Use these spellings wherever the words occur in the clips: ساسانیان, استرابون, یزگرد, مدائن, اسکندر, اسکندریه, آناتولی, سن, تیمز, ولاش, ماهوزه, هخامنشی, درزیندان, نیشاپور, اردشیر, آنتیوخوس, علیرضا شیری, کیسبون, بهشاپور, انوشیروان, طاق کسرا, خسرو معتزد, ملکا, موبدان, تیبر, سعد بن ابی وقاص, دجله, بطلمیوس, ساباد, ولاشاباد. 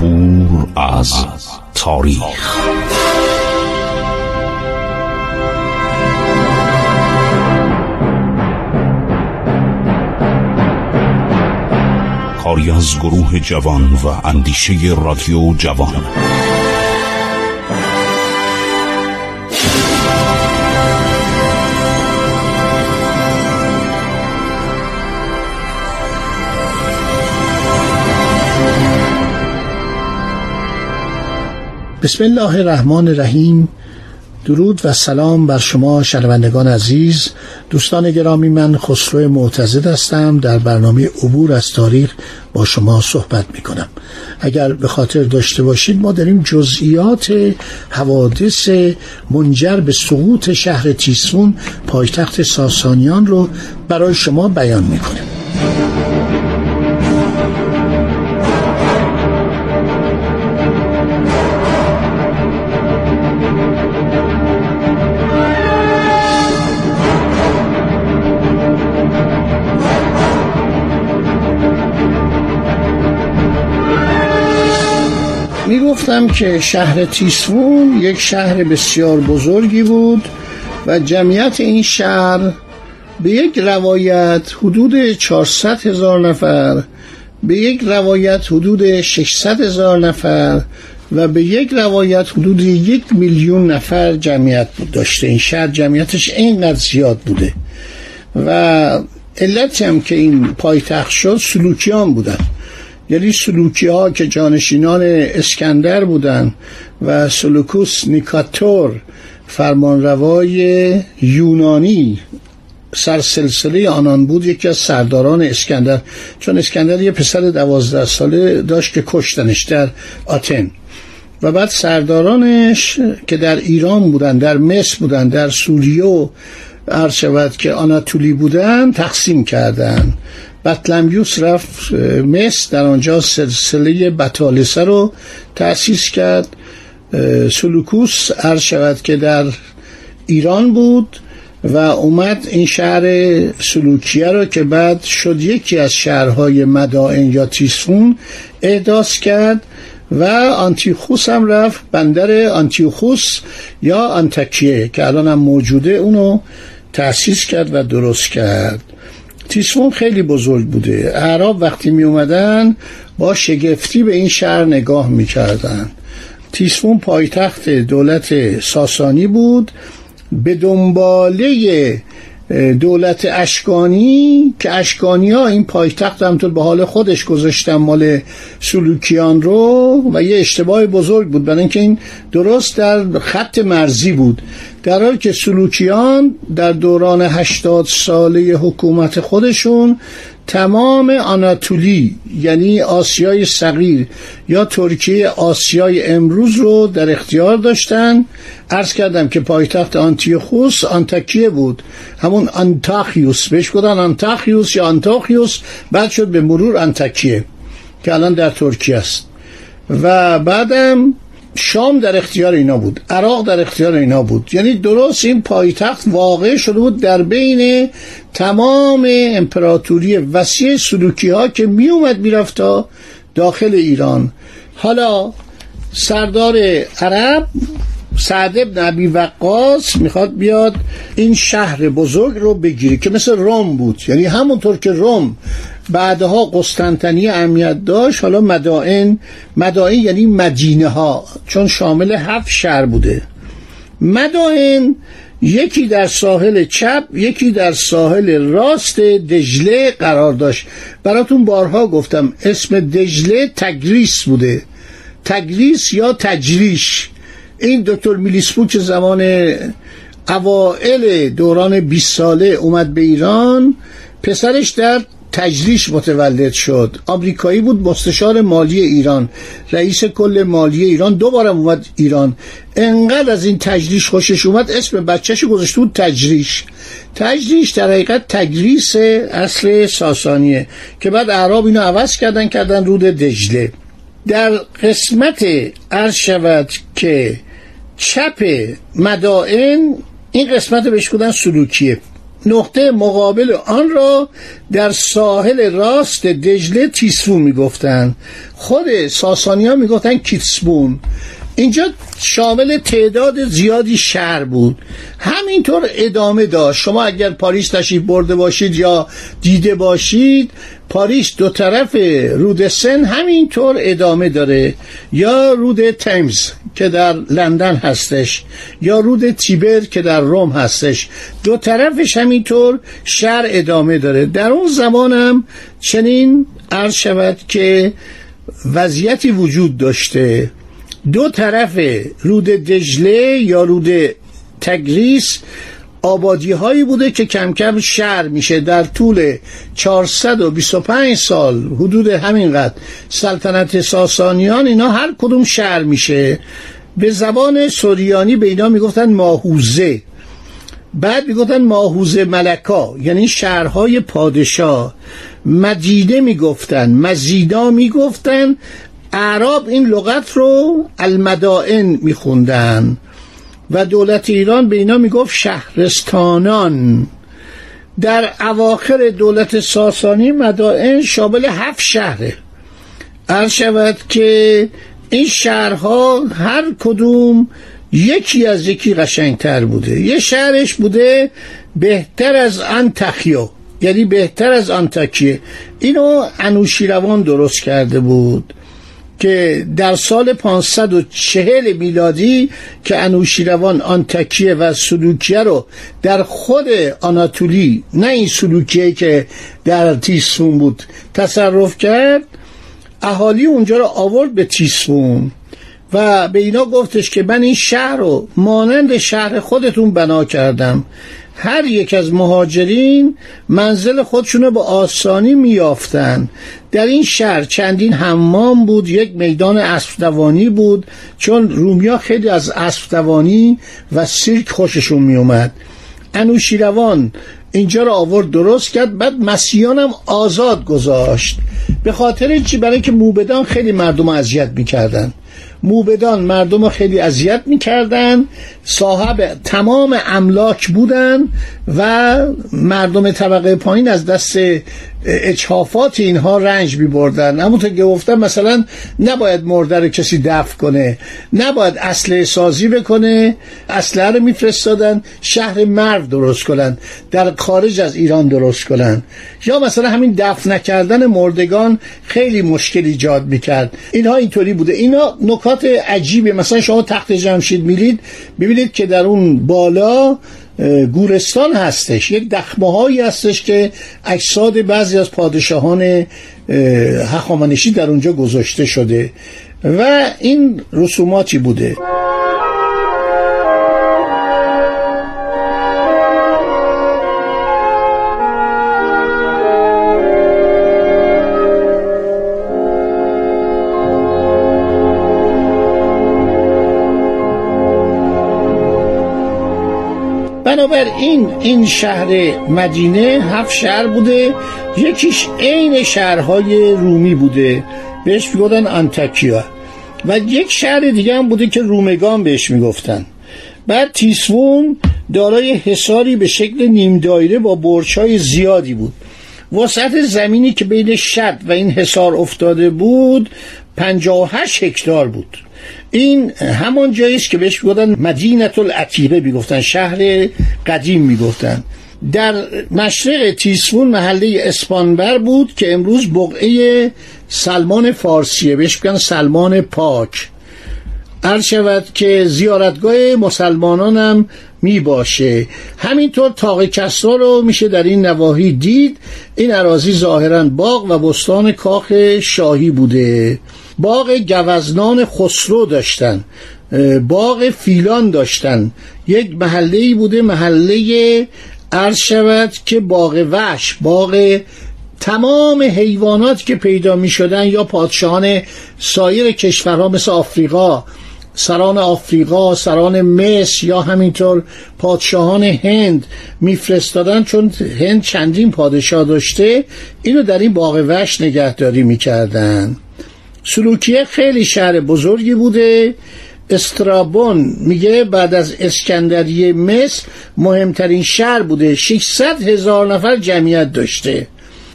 عبور از تاریخ. کاری از گروه جوان و اندیشه رادیو جوان. بسم الله الرحمن الرحیم. درود و سلام بر شما شنوندگان عزیز. دوستان گرامی، من خسرو معتزد هستم. در برنامه عبور از تاریخ با شما صحبت میکنم. اگر به خاطر داشته باشید، ما داریم جزئیات حوادث منجر به سقوط شهر تیسفون، پایتخت ساسانیان رو برای شما بیان میکنیم. گفتم که شهر تیسفون یک شهر بسیار بزرگی بود و جمعیت این شهر به یک روایت حدود 400,000 نفر، به یک روایت حدود 600,000 نفر و به یک روایت حدود 1,000,000 نفر جمعیت بود داشته. این شهر جمعیتش اینقدر زیاد بوده و علتی هم که این پایتخت شد سلوکیان بودن. یعنی سلوکی‌ها که جانشینان اسکندر بودند و سلوکوس نیکاتور فرمانروای یونانی سرسلسله آنان بود، یکی از سرداران اسکندر، چون اسکندر یه پسر 12 ساله داشت که کشتنش در آتن و بعد سردارانش که در ایران بودن، در مصر بودن، در سوریه و عرض شود که آناتولی بودن تقسیم کردن. بطلمیوس رفت مصر، در آنجا سلسله بطالسه رو تأسیس کرد. سلوکوس عرض شود که در ایران بود و اومد این شهر سلوکیه رو که بعد شد یکی از شهرهای مدائن یا تیسفون احداث کرد و آنتیخوس هم رفت بندر آنتیوخوس یا انطاکیه که الان هم موجوده، اونو تأسیس کرد و درست کرد. تیسفون خیلی بزرگ بوده. اعراب وقتی می اومدن با شگفتی به این شهر نگاه می کردن. تیسفون پایتخت دولت ساسانی بود، به دنباله دولت اشکانی، که اشکانی ها این پایتخت همطور به حال خودش گذاشتن مال سلوکیان رو و یه اشتباه بزرگ بود، برای اینکه این درست در خط مرزی بود، در حالی که سلوکیان در دوران 80 ساله حکومت خودشون تمام آناتولی یعنی آسیای صغیر یا ترکیه آسیای امروز رو در اختیار داشتن. عرض کردم که پایتخت آنتیخوس آنطاکیه بود، همون آنتاکیوس بهش گفتن، آنتاکیوس یا آنتاکیوس، بعد شد به مرور آنطاکیه که الان در ترکیه است و بعدم شام در اختیار اینا بود، عراق در اختیار اینا بود. یعنی درست این پایتخت واقع شده بود در بین تمام امپراتوری وسیع سلوکی ها که می اومد می رفت تا داخل ایران. حالا سردار عرب سعد بن ابی وقاص میخواد بیاد این شهر بزرگ رو بگیره که مثل روم بود. یعنی همونطور که روم بعدها قسطنطنیه اهمیت داشت، حالا مدائن یعنی مدینه ها، چون شامل 7 شهر بوده. مدائن یکی در ساحل چپ یکی در ساحل راست دجله قرار داشت. براتون بارها گفتم اسم دجله تگریس بوده، تگریس یا تجریش. این دکتر میلیسپو که زمان اوائل دوران 20 ساله اومد به ایران، پسرش در تجریش متولد شد. آمریکایی بود، مستشار مالی ایران، رئیس کل مالی ایران، 2 بارم اومد ایران. انقدر از این تجریش خوشش اومد اسم بچهش گذاشته بود تجریش. تجریش در حقیقت تگریس اصل ساسانیه که بعد اعراب اینو عوض کردن رود دجله. در قسمت عرض شود که چپ مدائن این قسمت رو بهش گفتن سلوکیه، نقطه مقابل آن را در ساحل راست دجله تیسفون میگفتند. خود ساسانیان میگفتند کیسبون. اینجا شامل تعداد زیادی شهر بود. همینطور ادامه داشت. شما اگر پاریس تشریف برده باشید یا دیده باشید، پاریس دو طرف رود سن همینطور ادامه داره، یا رود تیمز که در لندن هستش، یا رود تیبر که در روم هستش. دو طرفش همینطور شهر ادامه داره. در اون زمان هم چنین عرض شود که وضعیتی وجود داشته. دو طرف رود دجله یا رود تگریس آبادی هایی بوده که کم کم شهر میشه. در طول 425 سال حدود همینقدر سلطنت ساسانیان اینا هر کدوم شهر میشه. به زبان سوریانی به اینا میگفتن ماهوزه، بعد میگفتن ماهوزه ملکا، یعنی شهرهای پادشاه. مدینه میگفتن، مزیدا میگفتن. اعراب این لغت رو المدائن میخوندن و دولت ایران به اینا میگفت شهرستانان. در اواخر دولت ساسانی مدائن شامل 7 شهره. عرض شود که این شهرها هر کدوم یکی از یکی قشنگتر بوده. یه شهرش بوده بهتر از انطاکیه، یعنی بهتر از آنتاکیه. اینو انوشیروان درست کرده بود که در سال 540 میلادی که انوشیروان آنتاکیه و سلوکیه رو در خود آناتولی، نه این سلوکیه که در تیسفون بود، تصرف کرد، اهالی اونجا رو آورد به تیسفون و به اینا گفتش که من این شهر رو مانند شهر خودتون بنا کردم. هر یک از مهاجرین منزل خودشونو به آسانی میافتن. در این شهر چندین حمام بود، یک میدان اسب‌دوانی بود، چون رومیا خیلی از اسب‌دوانی و سیرک خوششون میومد. انوشیروان اینجا رو آورد درست کرد، بعد مسیحیان هم آزاد گذاشت. به خاطر چی؟ برای که موبدان خیلی مردم اذیت میکردن. موبدان مردم رو خیلی اذیت میکردن، صاحب تمام املاک بودن و مردم طبقه پایین از دست اجحافات اینها رنج میبردن. همونطور که گفتم، مثلا نباید مرده رو کسی دفن کنه، نباید اسلحه سازی بکنه. اسلحه رو میفرستادن شهر مرو درست کنن، در خارج از ایران درست کنن. یا مثلا همین دفن نکردن مردگان خیلی مشکل ایجاد میکرد. اینها اینطوری بوده. اینا نکات عجیبه. مثلا شما تخت جمشید میرید، ببینید که در اون بالا گورستان هستش، یک دخمه هایی هستش که اجساد بعضی از پادشاهان هخامنشی در اونجا گذاشته شده و این رسوماتی بوده. بنابراین این شهر مدینه 7 شهر بوده. یکیش عین شهرهای رومی بوده، بهش میگفتن آنتاکیه، و یک شهر دیگه هم بوده که رومگان بهش میگفتن. بعد تیسفون دارای حصاری به شکل نیم دایره با برج‌های زیادی بود. وسعت زمینی که بین شد و این حصار افتاده بود 58 هکتار بود. این همان جایی است که بهش میگفتن مدینت العتیبه، میگفتن شهر قدیم میگفتن. در مشرق تیسفون محله اسپانبر بود که امروز بقعه سلمان فارسیه، بهش میگن سلمان پاک. عرض شود که زیارتگاه مسلمانان هم می باشه. همینطور طاق کسرا رو میشه در این نواحی دید. این اراضی ظاهراً باغ و بستان کاخ شاهی بوده. باغ گوزنان خسرو داشتن، باغ فیلان داشتن. یک محله‌ای بوده، محله عرض شود که باغ وحش، باغ تمام حیوانات که پیدا می شدن، یا پادشاهان سایر کشورها مثل آفریقا، سران آفریقا، سران مصر، یا همینطور پادشاهان هند میفرستادن، چون هند چندین پادشاه داشته. اینو در این باغ وحش نگهداری میکردن. سلوکیه خیلی شهر بزرگی بوده. استرابون میگه بعد از اسکندریه مصر مهمترین شهر بوده، 600,000 نفر جمعیت داشته.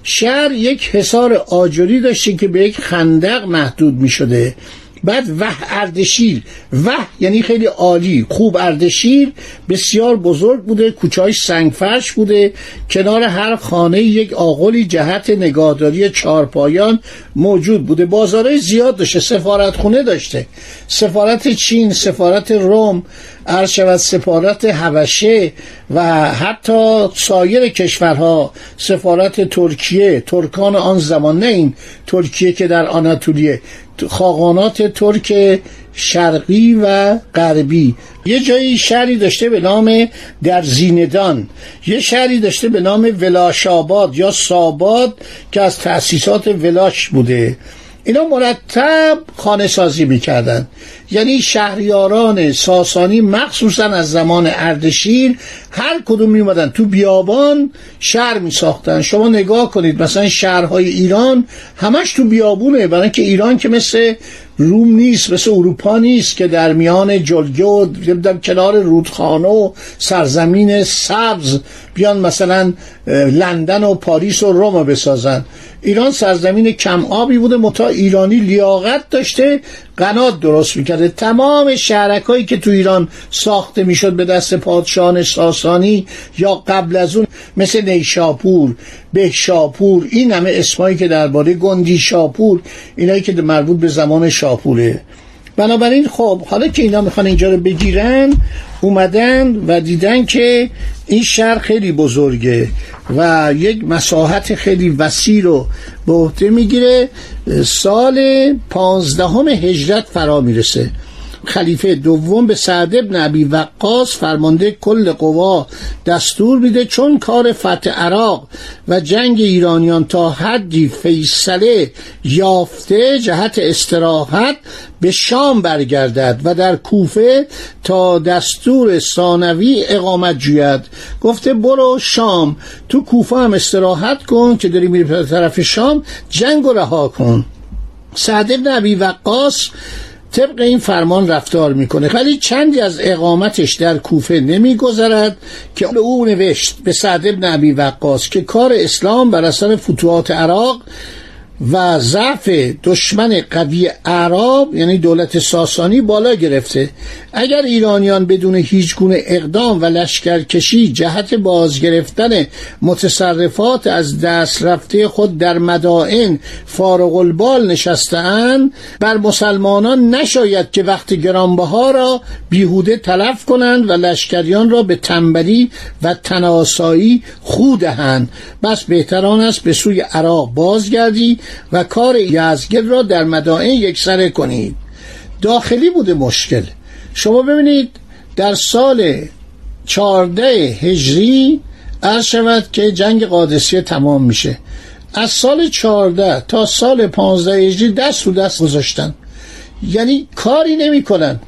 شهر یک حصار آجری داشته که به یک خندق محدود میشده. بعد اردشیر، یعنی خیلی عالی، خوب. اردشیر بسیار بزرگ بوده، کوچه‌اش سنگفرش بوده، کنار هر خانه یک آغلی جهت نگهداری چارپایان موجود بوده. بازارهای زیاد داشته، سفارتخونه داشته، سفارت چین، سفارت روم، عرشبت سفارت حبشه و حتی سایر کشورها، سفارت ترکیه، ترکان آن زمان، نه این ترکیه که در آناتولیه، خاقانات ترک شرقی و غربی. یه جایی شهری داشته به نام درزیندان، یه شهری داشته به نام ولاشاباد یا ساباد که از تأسیسات ولاش بوده. اینا مرتب خانه سازی میکردن، یعنی شهریاران ساسانی مخصوصا از زمان اردشیر هر کدوم میومدن تو بیابان شهر میساختن. شما نگاه کنید مثلا شهرهای ایران همش تو بیابونه، برای اینکه ایران که مثل روم نیست، مثل اروپا نیست که در میان جلگه و کنار رودخانه و سرزمین سبز بیان مثلا لندن و پاریس و روم بسازن. ایران سرزمین کم آبی بوده، متا ایرانی لیاقت داشته قنات درست میکرده. تمام شهرکایی که تو ایران ساخته میشد به دست پادشاهان ساسانی یا قبل از اون، مثل نیشاپور، بهشاپور، این همه اسمایی که درباره گندی شاپور، اینایی که مربوط به زمان شاپوره. بنابراین خب حالا که اینا میخوان اینجا رو بگیرن، اومدن و دیدن که این شهر خیلی بزرگه و یک مساحت خیلی وسیع رو به عهده میگیره. سال 15 هجرت فرا میرسه، خلیفه دوم به سعد بن ابی وقاص فرمانده کل قوا دستور میده چون کار فتح عراق و جنگ ایرانیان تا حدی فیصله یافته جهت استراحت به شام برگردد و در کوفه تا دستور ثانوی اقامت جوید. گفته برو شام، تو کوفه هم استراحت کن که داری میری به طرف شام، جنگ رو رها کن. سعد بن ابی وقاص طبق این فرمان رفتار میکنه، ولی چندی از اقامتش در کوفه نمیگذرد که به او نوشت به سعد بن ابی وقاص که کار اسلام بر اثر فتوحات عراق و ضعف دشمن قوی اعراب یعنی دولت ساسانی بالا گرفته. اگر ایرانیان بدون هیچ گونه اقدام و لشکرکشی جهت بازگرفتن متصرفات از دست رفته خود در مدائن فارغ البال نشسته‌اند، بر مسلمانان نشاید که وقت گرانبها را بیهوده تلف کنند و لشکریان را به تنبلی و تناسایی خو دهند. بس بهتر آن است به سوی عراق بازگردی و کار یزگرد را در مدائن یکسره کنید. داخلی بوده مشکل. شما ببینید در سال 14 هجری عرض شود که جنگ قادسیه تمام میشه. از سال 14 تا سال 15 هجری دست رو دست گذاشتن، یعنی کاری نمی کنن.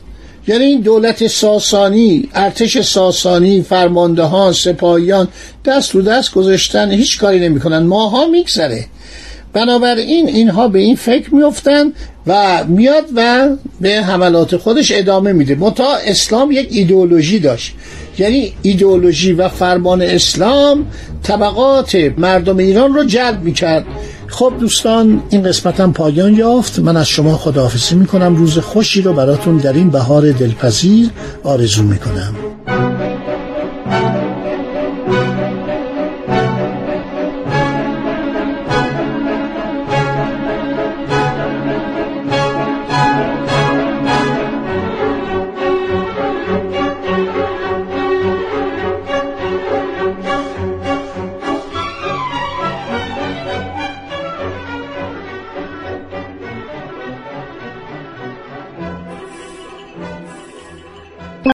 یعنی این دولت ساسانی، ارتش ساسانی، فرماندهان، سپاهیان دست رو دست گذاشتن، هیچ کاری نمی کنن. ماها میگذره. بنابراین اینها به این فکر میفتن و میاد و به حملات خودش ادامه میده. متا اسلام یک ایدئولوژی داشت، یعنی ایدئولوژی و فرمان اسلام طبقات مردم ایران رو جلب میکرد. خب دوستان، این قسمت هم پایان یافت. من از شما خداحافظی میکنم، روز خوشی رو براتون در این بهار دلپذیر آرزو میکنم.